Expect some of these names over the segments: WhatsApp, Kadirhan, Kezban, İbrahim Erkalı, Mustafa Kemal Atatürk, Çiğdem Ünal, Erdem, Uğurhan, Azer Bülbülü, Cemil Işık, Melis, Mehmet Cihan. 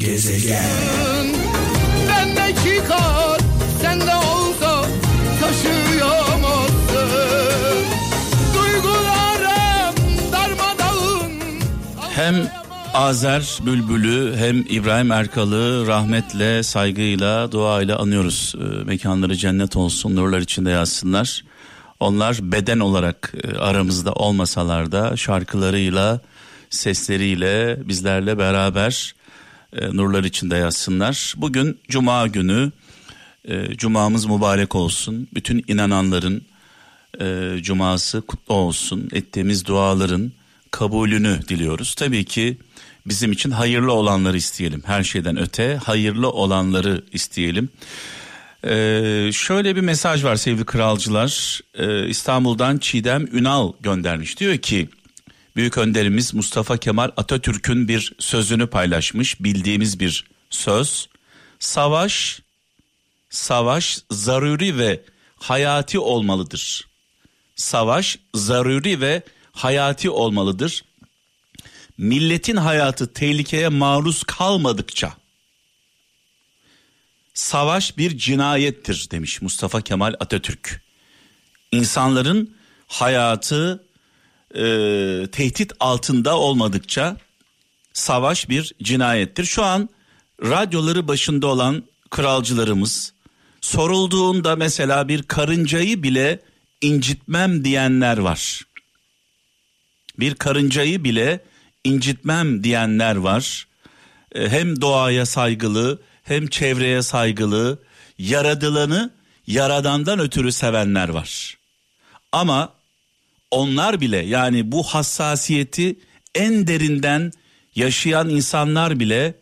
Gezegen. Ben de çıkar, sen de olsa taşıyamazsın. Duygularım darmadağın. Hem Azer Bülbülü hem İbrahim Erkalı rahmetle, saygıyla, duayla anıyoruz. Mekanları cennet olsun, nurlar içinde yatsınlar. Onlar beden olarak aramızda olmasalar da şarkılarıyla, sesleriyle bizlerle beraber nurlar içinde yatsınlar. Bugün Cuma günü, Cuma'mız mübarek olsun. Bütün inananların Cuma'sı kutlu olsun. Ettiğimiz duaların kabulünü diliyoruz. Tabii ki bizim için hayırlı olanları isteyelim. Her şeyden öte hayırlı olanları isteyelim. Şöyle bir mesaj var sevgili kralcılar. İstanbul'dan Çiğdem Ünal göndermiş. Diyor ki Büyük Önderimiz Mustafa Kemal Atatürk'ün bir sözünü paylaşmış. Bildiğimiz bir söz. Savaş zaruri ve hayati olmalıdır. Savaş zaruri ve hayati olmalıdır. Milletin hayatı tehlikeye maruz kalmadıkça savaş bir cinayettir demiş Mustafa Kemal Atatürk. İnsanların hayatı tehdit altında olmadıkça savaş bir cinayettir. Şu an radyoları başında olan kralcılarımız, sorulduğunda mesela bir karıncayı bile incitmem diyenler var. Bir karıncayı bile incitmem diyenler var. Hem doğaya saygılı, hem çevreye saygılı, yaradılanı yaradandan ötürü sevenler var. Ama onlar bile, yani bu hassasiyeti en derinden yaşayan insanlar bile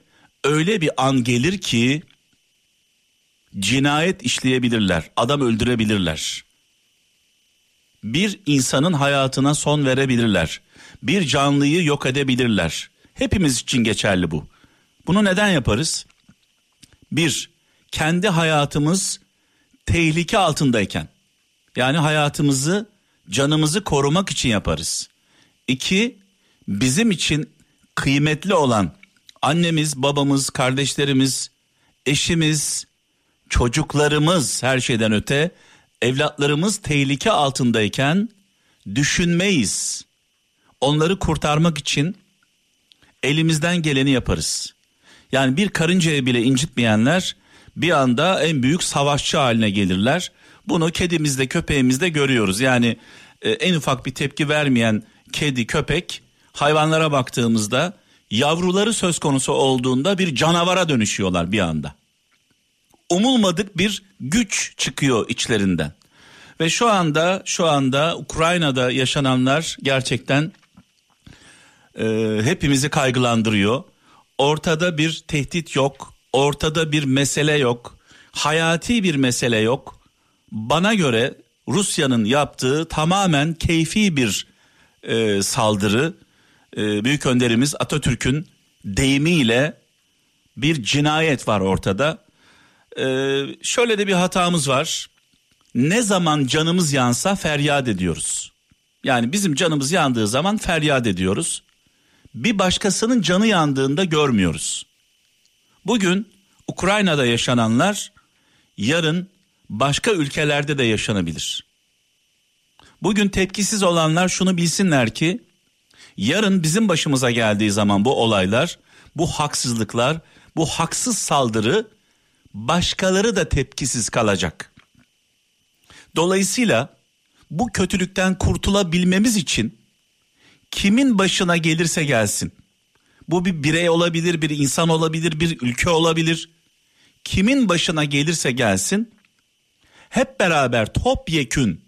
öyle bir an gelir ki cinayet işleyebilirler, adam öldürebilirler. Bir insanın hayatına son verebilirler. Bir canlıyı yok edebilirler. Hepimiz için geçerli bu. Bunu neden yaparız? Bir, kendi hayatımız tehlike altındayken, yani hayatımızı, canımızı korumak için yaparız. İki, bizim için kıymetli olan annemiz, babamız, kardeşlerimiz, eşimiz, çocuklarımız, her şeyden öte evlatlarımız tehlike altındayken düşünmeyiz. Onları kurtarmak için elimizden geleni yaparız. Yani bir karıncayı bile incitmeyenler bir anda en büyük savaşçı haline gelirler. Bunu kedimizde, köpeğimizde görüyoruz. Yani en ufak bir tepki vermeyen kedi, köpek, hayvanlara baktığımızda yavruları söz konusu olduğunda bir canavara dönüşüyorlar bir anda. Umulmadık bir güç çıkıyor içlerinden. Ve şu anda Ukrayna'da yaşananlar gerçekten hepimizi kaygılandırıyor. Ortada bir tehdit yok, ortada bir mesele yok, hayati bir mesele yok. Bana göre Rusya'nın yaptığı tamamen keyfi bir saldırı. Büyük Önderimiz Atatürk'ün deyimiyle bir cinayet var ortada. Şöyle de bir hatamız var. Ne zaman canımız yansa feryat ediyoruz. Yani bizim canımız yandığı zaman feryat ediyoruz. Bir başkasının canı yandığında görmüyoruz. Bugün Ukrayna'da yaşananlar yarın başka ülkelerde de yaşanabilir. Bugün tepkisiz olanlar şunu bilsinler ki yarın bizim başımıza geldiği zaman bu olaylar, bu haksızlıklar, bu haksız saldırı başkaları da tepkisiz kalacak. Dolayısıyla bu kötülükten kurtulabilmemiz için kimin başına gelirse gelsin, bu bir birey olabilir, bir insan olabilir, bir ülke olabilir, kimin başına gelirse gelsin, hep beraber topyekün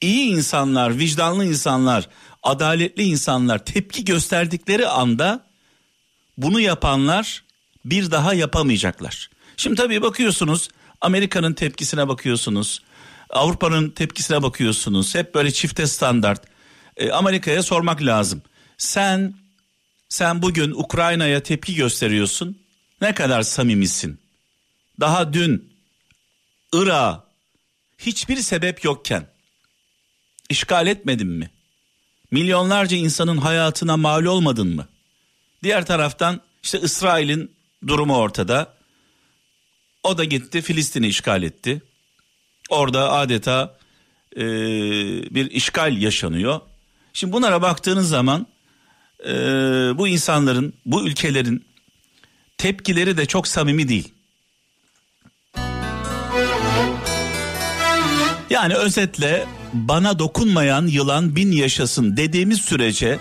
iyi insanlar, vicdanlı insanlar, adaletli insanlar tepki gösterdikleri anda bunu yapanlar bir daha yapamayacaklar. Şimdi tabii bakıyorsunuz, Amerika'nın tepkisine bakıyorsunuz, Avrupa'nın tepkisine bakıyorsunuz, hep böyle çifte standart. Amerika'ya sormak lazım. Sen bugün Ukrayna'ya tepki gösteriyorsun. Ne kadar samimisin? Daha dün Irak'a hiçbir sebep yokken işgal etmedin mi? Milyonlarca insanın hayatına mal olmadın mı? Diğer taraftan işte İsrail'in durumu ortada. O da gitti Filistin'i işgal etti. Orada adeta bir işgal yaşanıyor. Şimdi bunlara baktığınız zaman bu insanların, bu ülkelerin tepkileri de çok samimi değil. Yani özetle bana dokunmayan yılan bin yaşasın dediğimiz sürece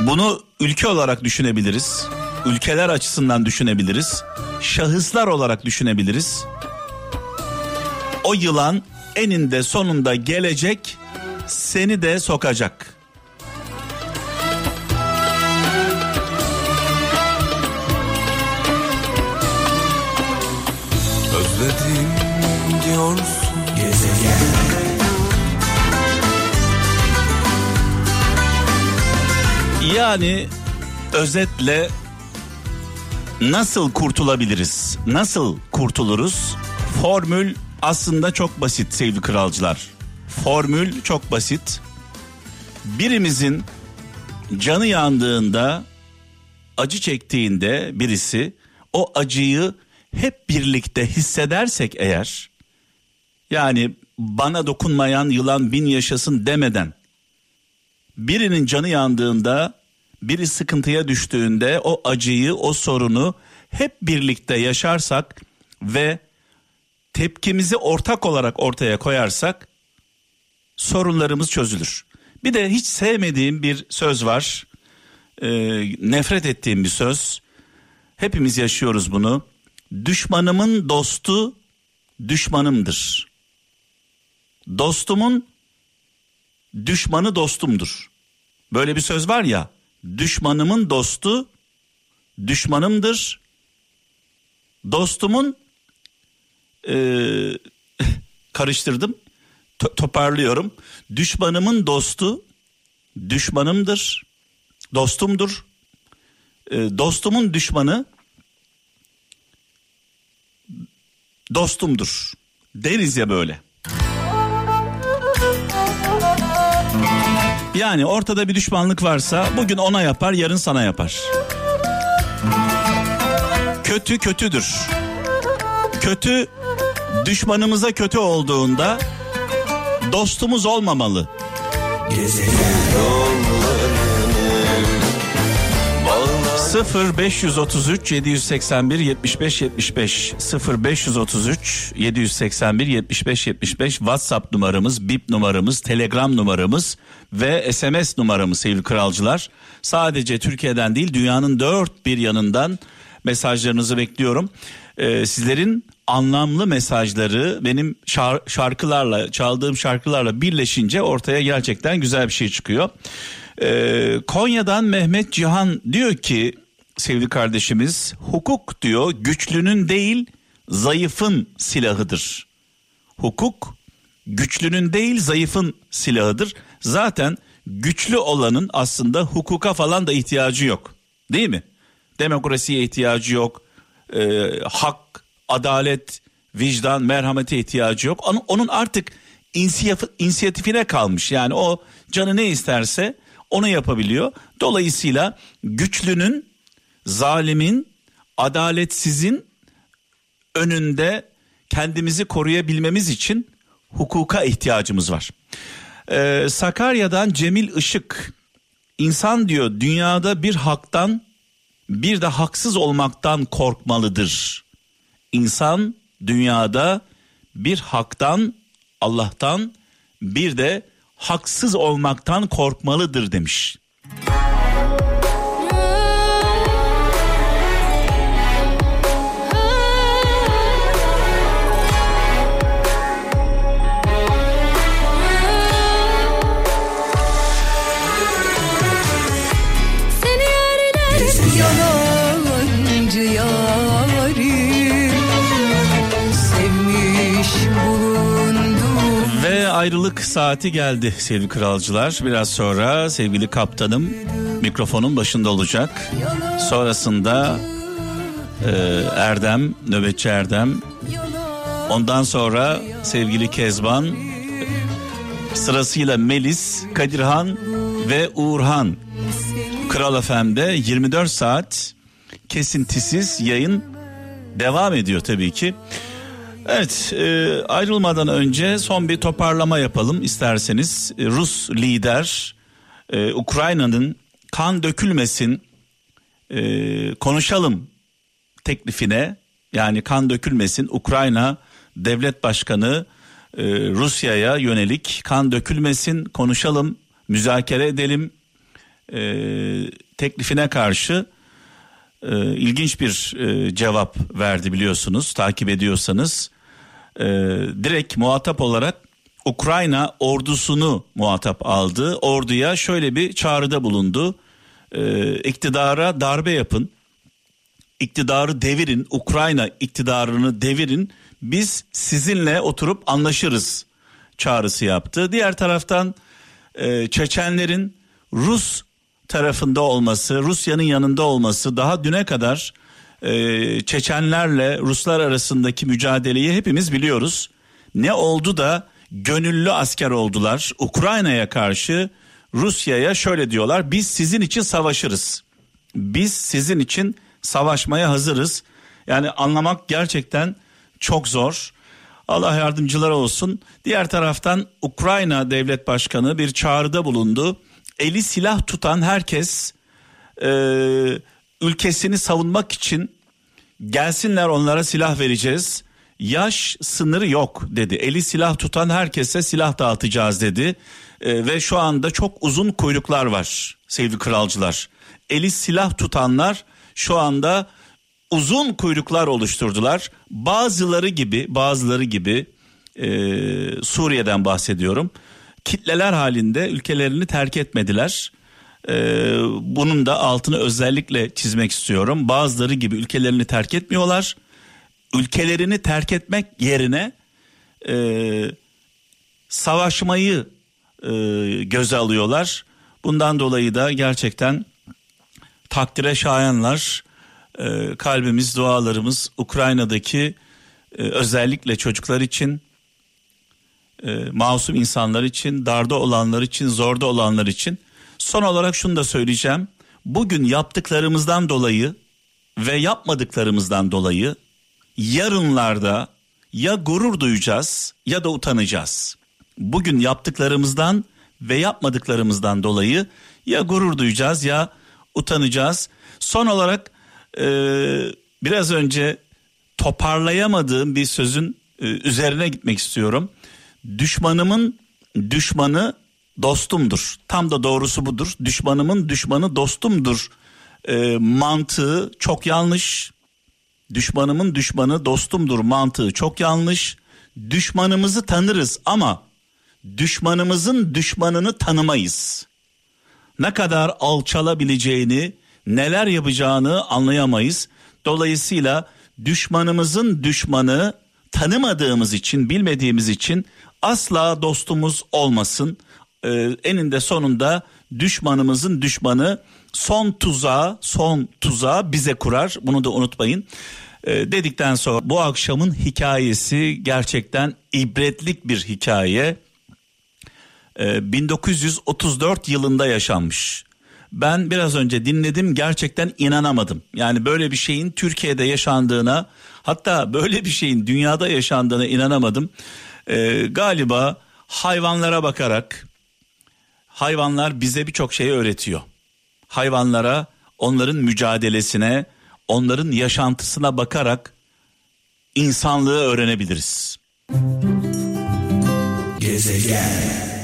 bunu ülke olarak düşünebiliriz. Ülkeler açısından düşünebiliriz. Şahıslar olarak düşünebiliriz. O yılan eninde sonunda gelecek, seni de sokacak. Özledim diyorsun gezegen. Yani özetle nasıl kurtulabiliriz? Nasıl kurtuluruz? Formül aslında çok basit sevgili kralcılar. Formül çok basit. Birimizin canı yandığında, acı çektiğinde birisi, o acıyı hep birlikte hissedersek eğer, yani bana dokunmayan yılan bin yaşasın demeden, birinin canı yandığında, biri sıkıntıya düştüğünde o acıyı, o sorunu hep birlikte yaşarsak ve tepkimizi ortak olarak ortaya koyarsak sorunlarımız çözülür. Bir de hiç sevmediğim bir söz var. Nefret ettiğim bir söz. Hepimiz yaşıyoruz bunu. Düşmanımın dostu düşmanımdır. Dostumun düşmanı dostumdur. Böyle bir söz var ya. Düşmanımın dostu düşmanımdır. Dostumun karıştırdım. Toparlıyorum. Düşmanımın dostu düşmanımdır. Dostumdur. Dostumun düşmanı dostumdur. Deriz ya böyle. Yani ortada bir düşmanlık varsa bugün ona yapar, yarın sana yapar. Kötü kötüdür. Kötü düşmanımıza kötü olduğunda dostumuz olmamalı. Gezegen yollarını 0533 781 75 75 0533 781 75 75 WhatsApp numaramız, bip numaramız, Telegram numaramız ve SMS numaramız sevgili kralcılar. Sadece Türkiye'den değil, dünyanın dört bir yanından mesajlarınızı bekliyorum. Sizlerin anlamlı mesajları benim şarkılarla, çaldığım şarkılarla birleşince ortaya gerçekten güzel bir şey çıkıyor. Konya'dan Mehmet Cihan diyor ki sevgili kardeşimiz, hukuk diyor güçlünün değil zayıfın silahıdır. Hukuk güçlünün değil zayıfın silahıdır. Zaten güçlü olanın aslında hukuka falan da ihtiyacı yok, değil mi? Demokrasiye ihtiyacı yok, hak, adalet, vicdan, merhamete ihtiyacı yok. Onun artık inisiyatifine kalmış. Yani o canı ne isterse onu yapabiliyor. Dolayısıyla güçlünün, zalimin, adaletsizin önünde kendimizi koruyabilmemiz için hukuka ihtiyacımız var. Sakarya'dan Cemil Işık, insan diyor dünyada bir haktan bir de haksız olmaktan korkmalıdır. İnsan dünyada bir haktan, Allah'tan, bir de haksız olmaktan korkmalıdır demiş. Ayrılık saati geldi sevgili kralcılar. Biraz sonra sevgili kaptanım mikrofonun başında olacak. Sonrasında Erdem, nöbetçi Erdem. Ondan sonra sevgili Kezban. Sırasıyla Melis, Kadirhan ve Uğurhan. Kral FM'de 24 saat kesintisiz yayın devam ediyor tabii ki. Evet, ayrılmadan önce son bir toparlama yapalım isterseniz. Rus lider Ukrayna'nın kan dökülmesin konuşalım teklifine, yani kan dökülmesin, Ukrayna devlet başkanı Rusya'ya yönelik kan dökülmesin, konuşalım, müzakere edelim teklifine karşı ilginç bir cevap verdi, biliyorsunuz, takip ediyorsanız. Direkt muhatap olarak Ukrayna ordusunu muhatap aldı. Orduya şöyle bir çağrıda bulundu. İktidara darbe yapın, iktidarı devirin, Ukrayna iktidarını devirin, biz sizinle oturup anlaşırız çağrısı yaptı. Diğer taraftan Çeçenlerin Rus tarafında olması, Rusya'nın yanında olması, daha düne kadar Çeçenlerle Ruslar arasındaki mücadeleyi hepimiz biliyoruz. Ne oldu da gönüllü asker oldular Ukrayna'ya karşı? Rusya'ya şöyle diyorlar: biz sizin için savaşırız, biz sizin için savaşmaya hazırız. Yani anlamak gerçekten çok zor. Allah yardımcılar olsun. Diğer taraftan Ukrayna Devlet Başkanı bir çağrıda bulundu. Eli silah tutan herkes ülkesini savunmak için gelsinler, onlara silah vereceğiz. Yaş sınırı yok dedi. Eli silah tutan herkese silah dağıtacağız dedi. Ve şu anda çok uzun kuyruklar var sevgili kralcılar. Eli silah tutanlar şu anda uzun kuyruklar oluşturdular. Bazıları gibi Suriye'den bahsediyorum, kitleler halinde ülkelerini terk etmediler. Bunun da altını özellikle çizmek istiyorum. Bazıları gibi ülkelerini terk etmiyorlar. Ülkelerini terk etmek yerine savaşmayı göze alıyorlar. Bundan dolayı da gerçekten takdire şayanlar. Kalbimiz, dualarımız Ukrayna'daki özellikle çocuklar için, masum insanlar için, darda olanlar için, zorda olanlar için. Son olarak şunu da söyleyeceğim. Bugün yaptıklarımızdan dolayı ve yapmadıklarımızdan dolayı yarınlarda ya gurur duyacağız ya da utanacağız. Bugün yaptıklarımızdan ve yapmadıklarımızdan dolayı ya gurur duyacağız ya utanacağız. Son olarak biraz önce toparlayamadığım bir sözün üzerine gitmek istiyorum. Düşmanımın düşmanı dostumdur. Tam da doğrusu budur. Düşmanımın düşmanı dostumdur mantığı çok yanlış. Düşmanımın düşmanı dostumdur mantığı çok yanlış. Düşmanımızı tanırız ama düşmanımızın düşmanını tanımayız. Ne kadar alçalabileceğini, neler yapacağını anlayamayız. Dolayısıyla düşmanımızın düşmanı tanımadığımız için, bilmediğimiz için asla dostumuz olmasın. Eninde sonunda düşmanımızın düşmanı son tuzağı bize kurar. Bunu da unutmayın. Dedikten sonra bu akşamın hikayesi gerçekten ibretlik bir hikaye. 1934 yılında yaşanmış. Ben biraz önce dinledim, gerçekten inanamadım. Yani böyle bir şeyin Türkiye'de yaşandığına, hatta böyle bir şeyin dünyada yaşandığına inanamadım. Galiba hayvanlara bakarak, hayvanlar bize birçok şeyi öğretiyor. Hayvanlara, onların mücadelesine, onların yaşantısına bakarak insanlığı öğrenebiliriz. Gezegen.